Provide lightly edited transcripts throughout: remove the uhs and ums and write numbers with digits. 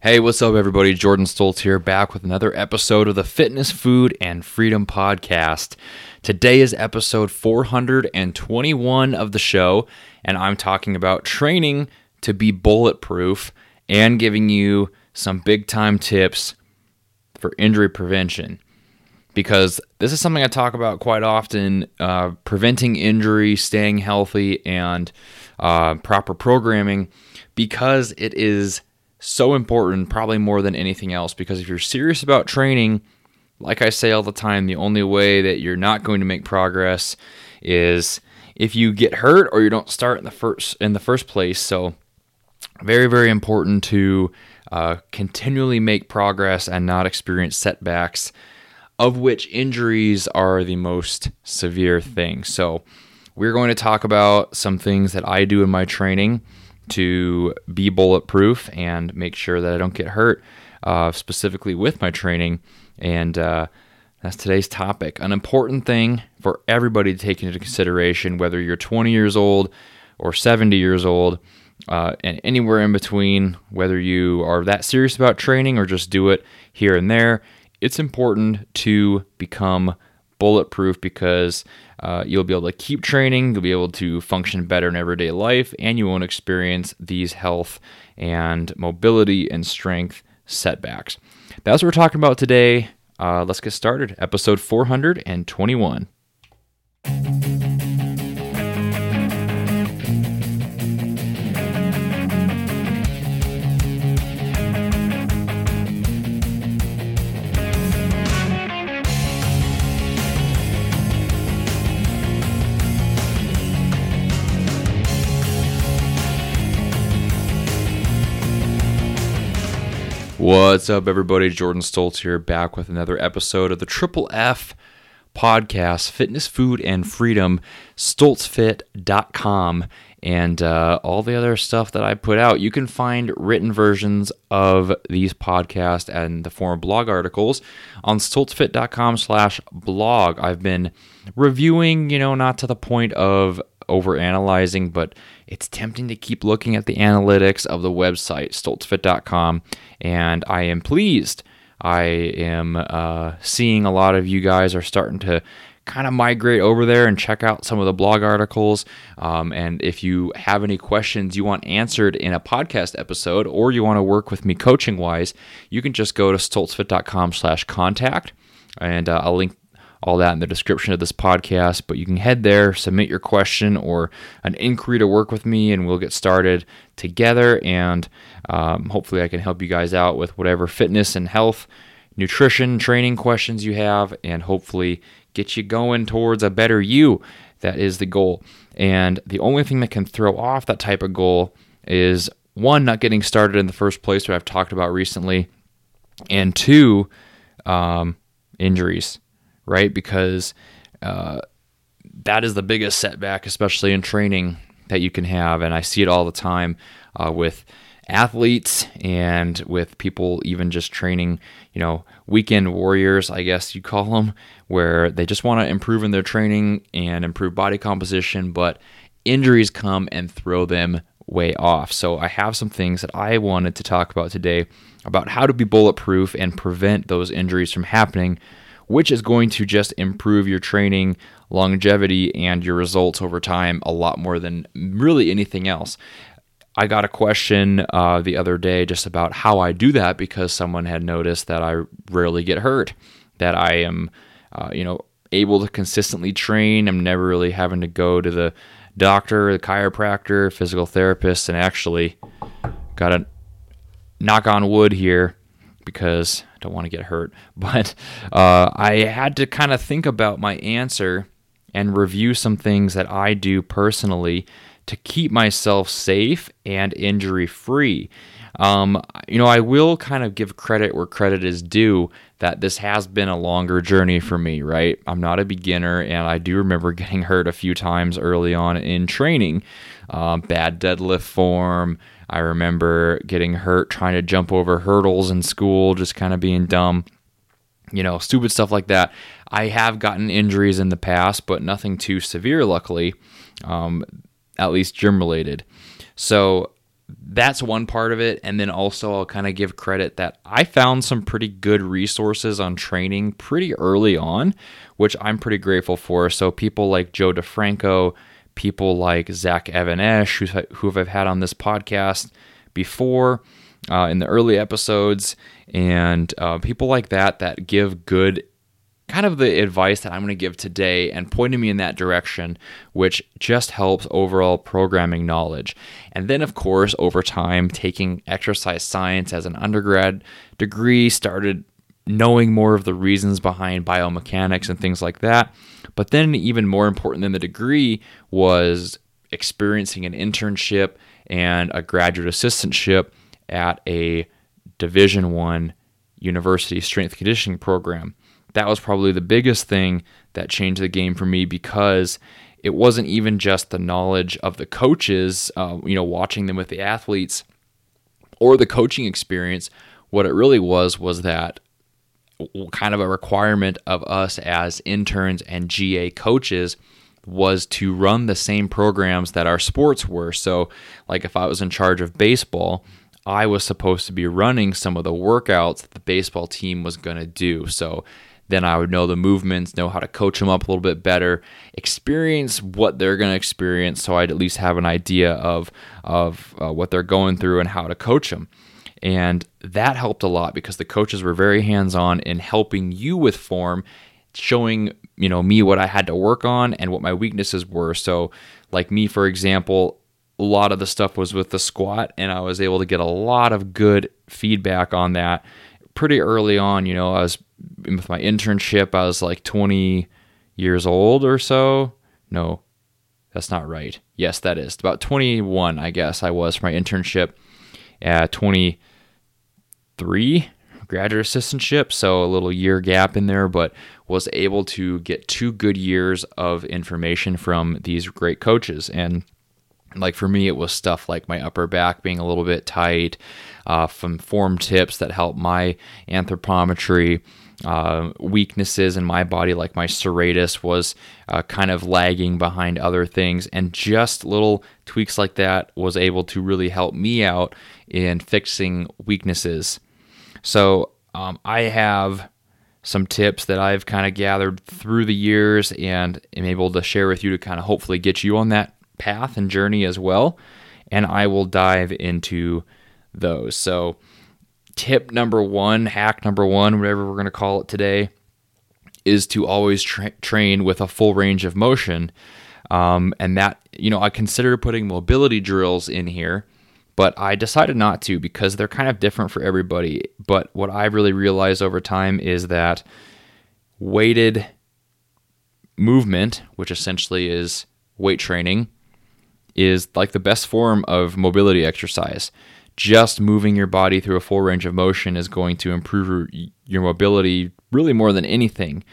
Hey, what's up everybody? Jordan Stoltz here, back with another episode of the Fitness, Food, and Freedom Podcast. Today is episode 421 of the show, and I'm talking about training to be bulletproof and giving you some big-time tips for injury prevention, because this is something I talk about quite often, preventing injury, staying healthy, and proper programming, because it is so important, probably more than anything else, because if you're serious about training, like I say all the time, the only way that you're not going to make progress is if you get hurt or you don't start in the first place. So very, very important to continually make progress and not experience setbacks, of which injuries are the most severe thing. So we're going to talk about some things that I do in my training to be bulletproof and make sure that I don't get hurt, specifically with my training. And that's today's topic. An important thing for everybody to take into consideration, whether you're 20 years old or 70 years old, and anywhere in between, whether you are that serious about training or just do it here and there, it's important to become bulletproof, because you'll be able to keep training, you'll be able to function better in everyday life, and you won't experience these health and mobility and strength setbacks. That's what we're talking about today. Let's get started. Episode 421. What's up, everybody? Jordan Stoltz here, back with another episode of the Triple F Podcast, Fitness, Food, and Freedom, stoltzfit.com, and all the other stuff that I put out. You can find written versions of these podcasts and the former blog articles on stoltzfit.com/blog. I've been reviewing, not to the point of overanalyzing, but it's tempting to keep looking at the analytics of the website, stoltzfit.com, and I am pleased. I am seeing a lot of you guys are starting to kind of migrate over there and check out some of the blog articles. And if you have any questions you want answered in a podcast episode, or you want to work with me coaching-wise, you can just go to stoltzfit.com/contact, and I'll link all that in the description of this podcast, but you can head there, submit your question or an inquiry to work with me, and we'll get started together, and hopefully I can help you guys out with whatever fitness and health, nutrition, training questions you have, and hopefully get you going towards a better you. That is the goal. And the only thing that can throw off that type of goal is, one, not getting started in the first place, which I've talked about recently, and two, injuries. Right? Because that is the biggest setback, especially in training, that you can have. And I see it all the time with athletes and with people even just training, weekend warriors, I guess you call them, where they just want to improve in their training and improve body composition, but injuries come and throw them way off. So I have some things that I wanted to talk about today about how to be bulletproof and prevent those injuries from happening, which is going to just improve your training, longevity, and your results over time a lot more than really anything else. I got a question the other day just about how I do that, because someone had noticed that I rarely get hurt, that I am able to consistently train. I'm never really having to go to the doctor, the chiropractor, physical therapist, and actually got to knock on wood here, because I don't want to get hurt, but I had to kind of think about my answer and review some things that I do personally to keep myself safe and injury-free. I will kind of give credit where credit is due, that this has been a longer journey for me, right? I'm not a beginner, and I do remember getting hurt a few times early on in training. Bad deadlift form. I remember getting hurt trying to jump over hurdles in school, just kind of being dumb, stupid stuff like that. I have gotten injuries in the past, but nothing too severe, luckily, at least gym related. So that's one part of it. And then also I'll kind of give credit that I found some pretty good resources on training pretty early on, which I'm pretty grateful for. So people like Joe DeFranco, people like Zach Evanesh, who I've had on this podcast before in the early episodes, and people like that give good kind of the advice that I'm going to give today and pointing me in that direction, which just helps overall programming knowledge. And then, of course, over time, taking exercise science as an undergrad degree, started knowing more of the reasons behind biomechanics and things like that. But then even more important than the degree was experiencing an internship and a graduate assistantship at a Division I university strength conditioning program. That was probably the biggest thing that changed the game for me, because it wasn't even just the knowledge of the coaches, watching them with the athletes or the coaching experience. What it really was that kind of a requirement of us as interns and GA coaches was to run the same programs that our sports were. So like if I was in charge of baseball, I was supposed to be running some of the workouts that the baseball team was going to do. So then I would know the movements, know how to coach them up a little bit better, experience what they're going to experience, so I'd at least have an idea of what they're going through and how to coach them. And that helped a lot because the coaches were very hands-on in helping you with form, showing me what I had to work on and what my weaknesses were. So like me, for example, a lot of the stuff was with the squat, and I was able to get a lot of good feedback on that pretty early on. I was with my internship, I was like 20 years old or so. No, that's not right. Yes, that is about 21, I guess I was for my internship at 23 graduate assistantship. So a little year gap in there, but was able to get 2 good years of information from these great coaches. And like for me, it was stuff like my upper back being a little bit tight, from form tips that help my anthropometry, weaknesses in my body, like my serratus was kind of lagging behind other things, and just little tweaks like that was able to really help me out in fixing weaknesses. So I have some tips that I've kind of gathered through the years and am able to share with you to kind of hopefully get you on that path and journey as well, and I will dive into those. So tip number 1, hack number 1, whatever we're going to call it today, is to always train with a full range of motion. And that, I consider putting mobility drills in here, but I decided not to because they're kind of different for everybody. But what I really realized over time is that weighted movement, which essentially is weight training, is like the best form of mobility exercise. Just moving your body through a full range of motion is going to improve your mobility really more than anything.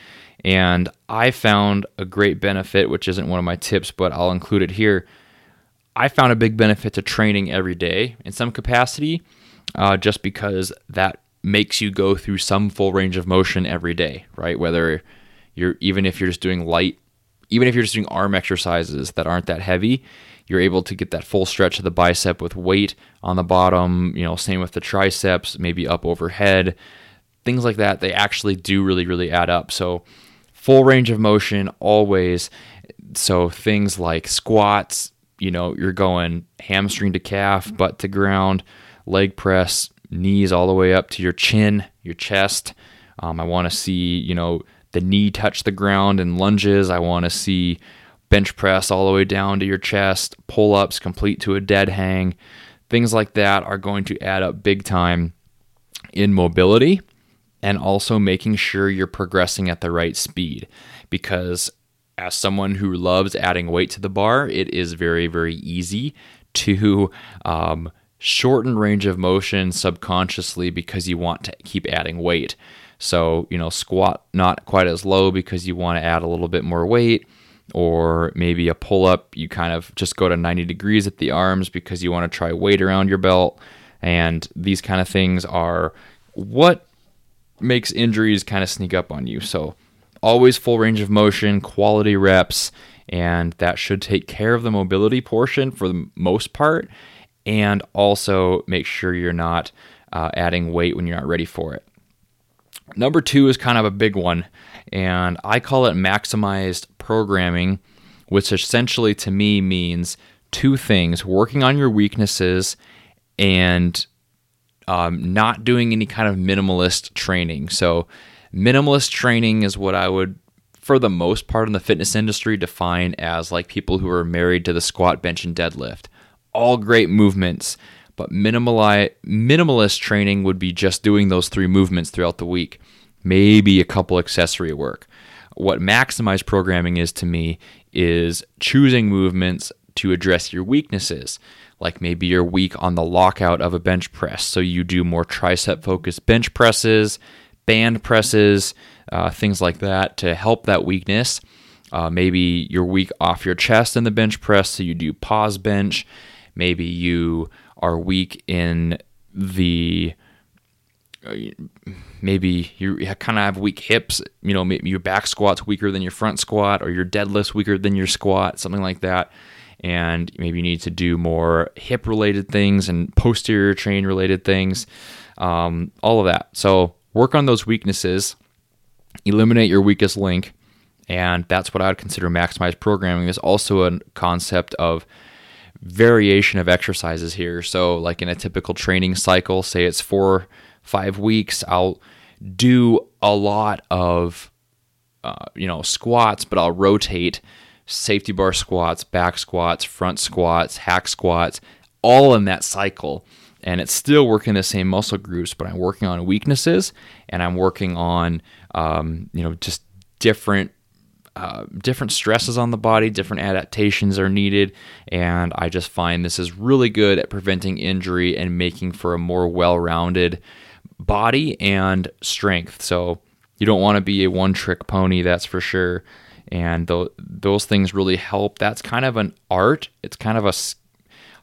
And I found a great benefit, which isn't one of my tips, but I'll include it here. I found a big benefit to training every day in some capacity, just because that makes you go through some full range of motion every day, right? Even if you're just doing light, even if you're just doing arm exercises that aren't that heavy, you're able to get that full stretch of the bicep with weight on the bottom, same with the triceps, maybe up overhead, things like that. They actually do really, really add up. So full range of motion always. So things like squats, you're going hamstring to calf, butt to ground, leg press, knees all the way up to your chin, your chest. I want to see, the knee touch the ground in lunges. I want to see bench press all the way down to your chest, pull-ups complete to a dead hang. Things like that are going to add up big time in mobility, and also making sure you're progressing at the right speed, because as someone who loves adding weight to the bar, it is very, very easy to shorten range of motion subconsciously because you want to keep adding weight. So, squat not quite as low because you want to add a little bit more weight, or maybe a pull-up, you kind of just go to 90 degrees at the arms because you want to try weight around your belt. And these kind of things are what makes injuries kind of sneak up on you. So always full range of motion, quality reps, and that should take care of the mobility portion for the most part. and also make sure you're not adding weight when you're not ready for it. Number two is kind of a big one, and I call it maximized programming, which essentially to me means two things: working on your weaknesses and not doing any kind of minimalist training. So minimalist training is what I would, for the most part in the fitness industry, define as like people who are married to the squat, bench, and deadlift. All great movements, but minimalist training would be just doing those three movements throughout the week, maybe a couple accessory work. What maximized programming is to me is choosing movements to address your weaknesses, like maybe you're weak on the lockout of a bench press, so you do more tricep-focused bench presses, band presses, things like that to help that weakness. Maybe you're weak off your chest in the bench press, so you do pause bench. Maybe you are weak in the, maybe you kind of have weak hips, you know, maybe your back squat's weaker than your front squat, or your deadlift's weaker than your squat, something like that. And maybe you need to do more hip-related things and posterior chain-related things, all of that. So work on those weaknesses, eliminate your weakest link, and that's what I would consider maximized programming. There's also a concept of variation of exercises here. So like in a typical training cycle, say it's 4-5 weeks, I'll do a lot of squats, but I'll rotate safety bar squats, back squats, front squats, hack squats, all in that cycle. And it's still working the same muscle groups, but I'm working on weaknesses, and I'm working on just different stresses on the body, different adaptations are needed. And I just find this is really good at preventing injury and making for a more well-rounded body and strength. So you don't want to be a one-trick pony, that's for sure. And those things really help. That's kind of an art. It's kind of a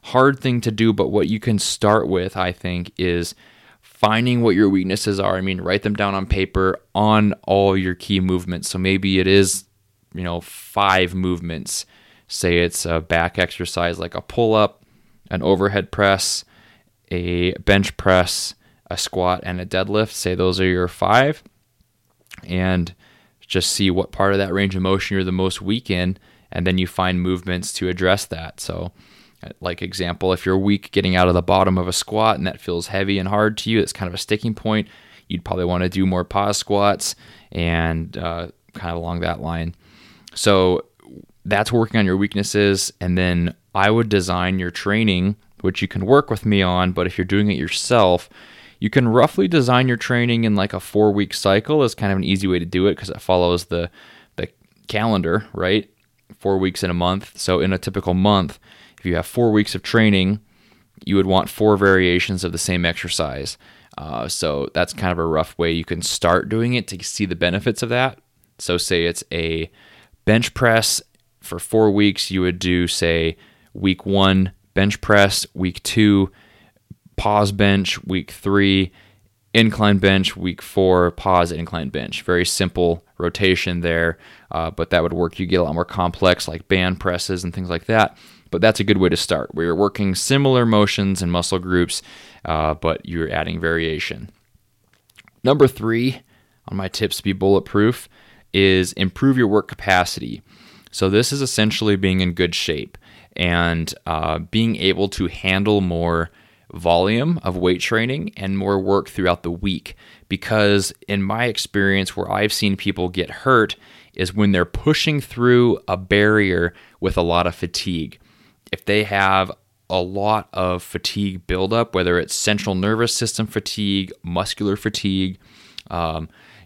hard thing to do, but what you can start with, I think, is finding what your weaknesses are. I mean, write them down on paper on all your key movements. So maybe it is, 5 movements. Say it's a back exercise like a pull-up, an overhead press, a bench press, a squat, and a deadlift. Say those are your 5. And just see what part of that range of motion you're the most weak in, and then you find movements to address that. So like example, if you're weak getting out of the bottom of a squat and that feels heavy and hard to you, it's kind of a sticking point, you'd probably want to do more pause squats and kind of along that line. So that's working on your weaknesses. And then I would design your training, which you can work with me on, but if you're doing it yourself, you can roughly design your training in like a 4-week cycle is kind of an easy way to do it because it follows the calendar, right? 4 weeks in a month. So in a typical month, if you have 4 weeks of training, you would want 4 variations of the same exercise. So that's kind of a rough way you can start doing it to see the benefits of that. So say it's a bench press for 4 weeks, you would do, say, week 1 bench press, week 2 pause bench, week 3, incline bench, week 4, pause, incline bench. Very simple rotation there, but that would work. You get a lot more complex like band presses and things like that, but that's a good way to start where you're working similar motions and muscle groups, but you're adding variation. Number 3 on my tips to be bulletproof is improve your work capacity. So this is essentially being in good shape and being able to handle more volume of weight training and more work throughout the week, because in my experience where I've seen people get hurt is when they're pushing through a barrier with a lot of fatigue. If they have a lot of fatigue buildup, whether it's central nervous system fatigue, muscular fatigue,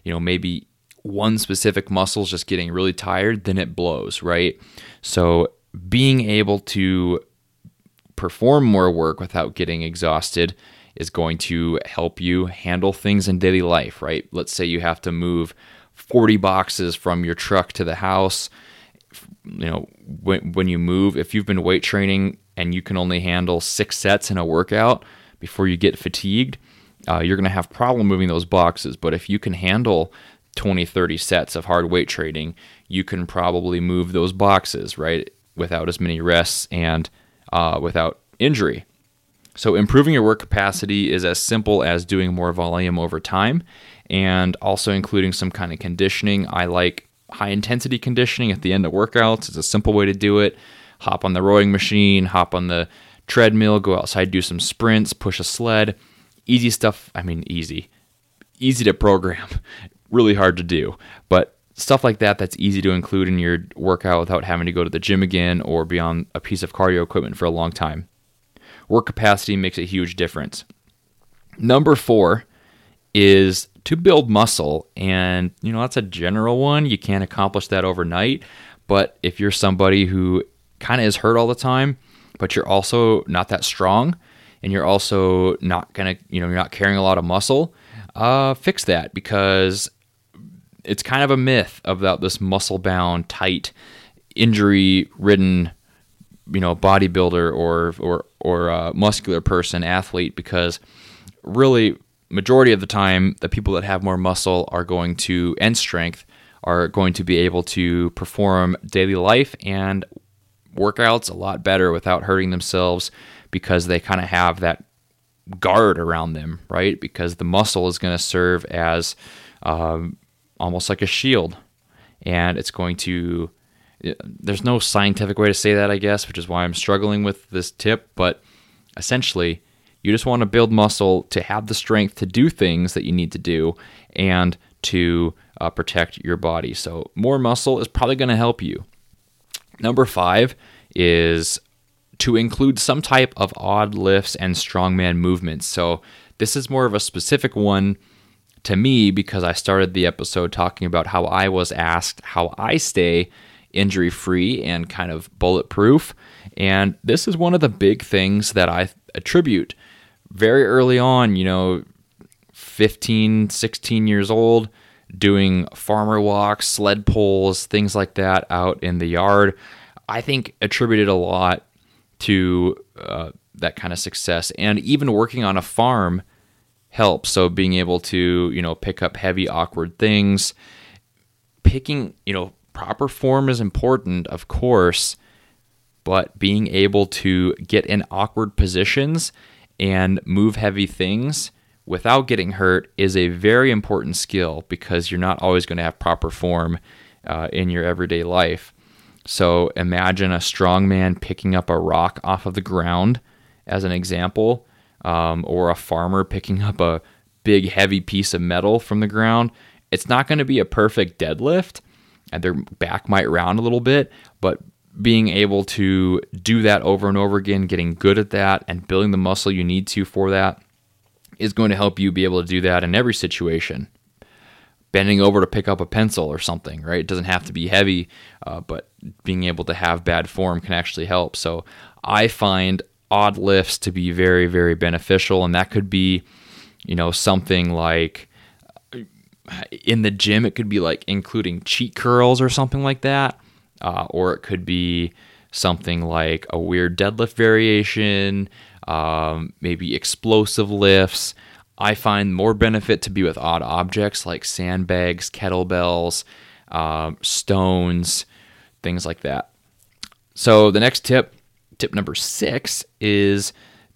maybe one specific muscle's just getting really tired, then it blows, right? So being able to perform more work without getting exhausted is going to help you handle things in daily life, right? Let's say you have to move 40 boxes from your truck to the house. When you move, if you've been weight training and you can only handle 6 sets in a workout before you get fatigued, you're going to have problem moving those boxes. But if you can handle 20-30 sets of hard weight training, you can probably move those boxes, right, without as many rests and without injury. So improving your work capacity is as simple as doing more volume over time and also including some kind of conditioning. I like high intensity conditioning at the end of workouts. It's a simple way to do it. Hop on the rowing machine, hop on the treadmill, go outside, do some sprints, push a sled. Easy stuff. I mean, easy to program, really hard to do, but stuff like that that's easy to include in your workout without having to go to the gym again or be on a piece of cardio equipment for a long time. Work capacity makes a huge difference. Number 4 is to build muscle, and you know that's a general one. You can't accomplish that overnight, but if you're somebody who kind of is hurt all the time, but you're also not that strong, and you're also not gonna, you're not carrying a lot of muscle, fix that, because it's kind of a myth about this muscle-bound, tight, injury-ridden, bodybuilder or muscular person, athlete, because really, majority of the time, the people that have more muscle are going to, and strength, are going to be able to perform daily life and workouts a lot better without hurting themselves, because they kind of have that guard around them, right? Because the muscle is going to serve as almost like a shield, and it's going to, there's no scientific way to say that, I guess, which is why I'm struggling with this tip, but essentially you just want to build muscle to have the strength to do things that you need to do and to protect your body. So more muscle is probably going to help you. Number 5 is to include some type of odd lifts and strongman movements. So this is more of a specific one to me, because I started the episode talking about how I was asked how I stay injury-free and kind of bulletproof. And this is one of the big things that I attribute very early on, 15, 16 years old, doing farmer walks, sled pulls, things like that out in the yard. I think attributed a lot to that kind of success. And even working on a farm helps. So being able to, pick up heavy, awkward things, picking, proper form is important, of course, but being able to get in awkward positions and move heavy things without getting hurt is a very important skill, because you're not always going to have proper form in your everyday life. So imagine a strongman picking up a rock off of the ground, as an example, or a farmer picking up a big heavy piece of metal from the ground. It's not going to be a perfect deadlift, and their back might round a little bit, but being able to do that over and over again, getting good at that, and building the muscle you need to for that is going to help you be able to do that in every situation. Bending over to pick up a pencil or something, right? It doesn't have to be heavy, but being able to have bad form can actually help. So I find odd lifts to be very, very beneficial, and that could be, something like in the gym, it could be like including cheat curls or something like that, or it could be something like a weird deadlift variation, maybe explosive lifts. I find more benefit to be with odd objects like sandbags, kettlebells, stones, things like that. So the next tip number 6, is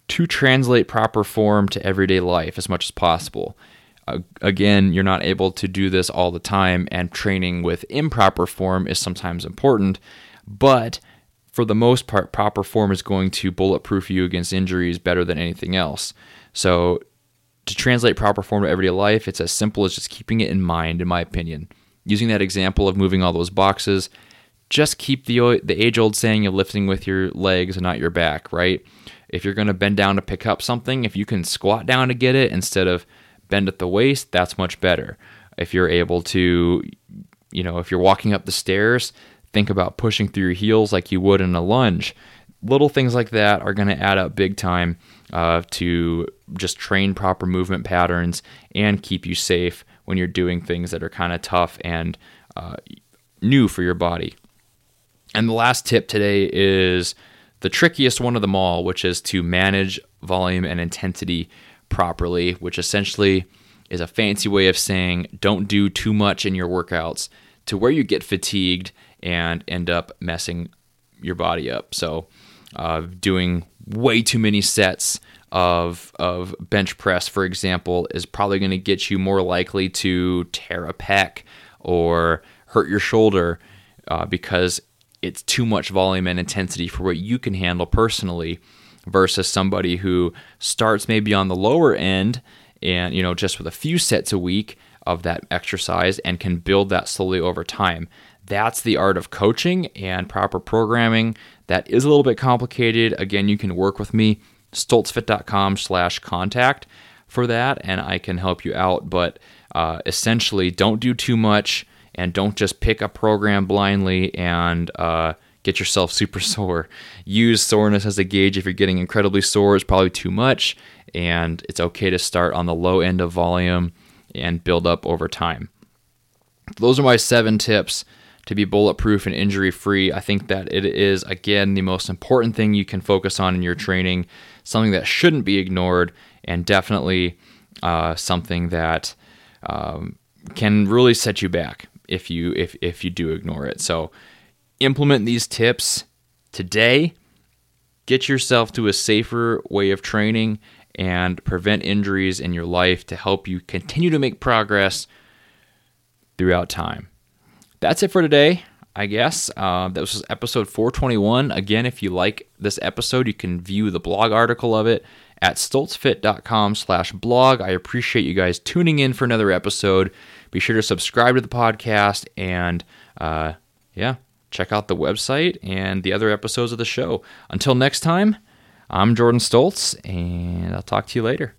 to translate proper form to everyday life as much as possible. Again, you're not able to do this all the time, and training with improper form is sometimes important, but for the most part, proper form is going to bulletproof you against injuries better than anything else. So to translate proper form to everyday life, it's as simple as just keeping it in mind, in my opinion. Using that example of moving all those boxes, just keep the age-old saying of lifting with your legs and not your back, right? If you're going to bend down to pick up something, if you can squat down to get it instead of bend at the waist, that's much better. If you're able to, if you're walking up the stairs, think about pushing through your heels like you would in a lunge. Little things like that are going to add up big time to just train proper movement patterns and keep you safe when you're doing things that are kind of tough and new for your body. And the last tip today is the trickiest one of them all, which is to manage volume and intensity properly, which essentially is a fancy way of saying don't do too much in your workouts to where you get fatigued and end up messing your body up. So doing way too many sets of bench press, for example, is probably going to get you more likely to tear a pec or hurt your shoulder because it's too much volume and intensity for what you can handle personally, versus somebody who starts maybe on the lower end and, you know, just with a few sets a week of that exercise and can build that slowly over time. That's the art of coaching and proper programming. That is a little bit complicated. Again, you can work with me, stoltzfit.com/contact for that, and I can help you out. But essentially, don't do too much, and don't just pick a program blindly and get yourself super sore. Use soreness as a gauge. If you're getting incredibly sore, it's probably too much, and it's okay to start on the low end of volume and build up over time. Those are my 7 tips to be bulletproof and injury-free. I think that it is, again, the most important thing you can focus on in your training, something that shouldn't be ignored, and definitely something that can really set you back if you do ignore it. So implement these tips today. Get yourself to a safer way of training and prevent injuries in your life to help you continue to make progress throughout time. That's it for today, I guess. That was episode 421. Again, if you like this episode, you can view the blog article of it at stoltzfit.com/blog. I appreciate you guys tuning in for another episode. Be sure to subscribe to the podcast and, check out the website and the other episodes of the show. Until next time, I'm Jordan Stoltz, and I'll talk to you later.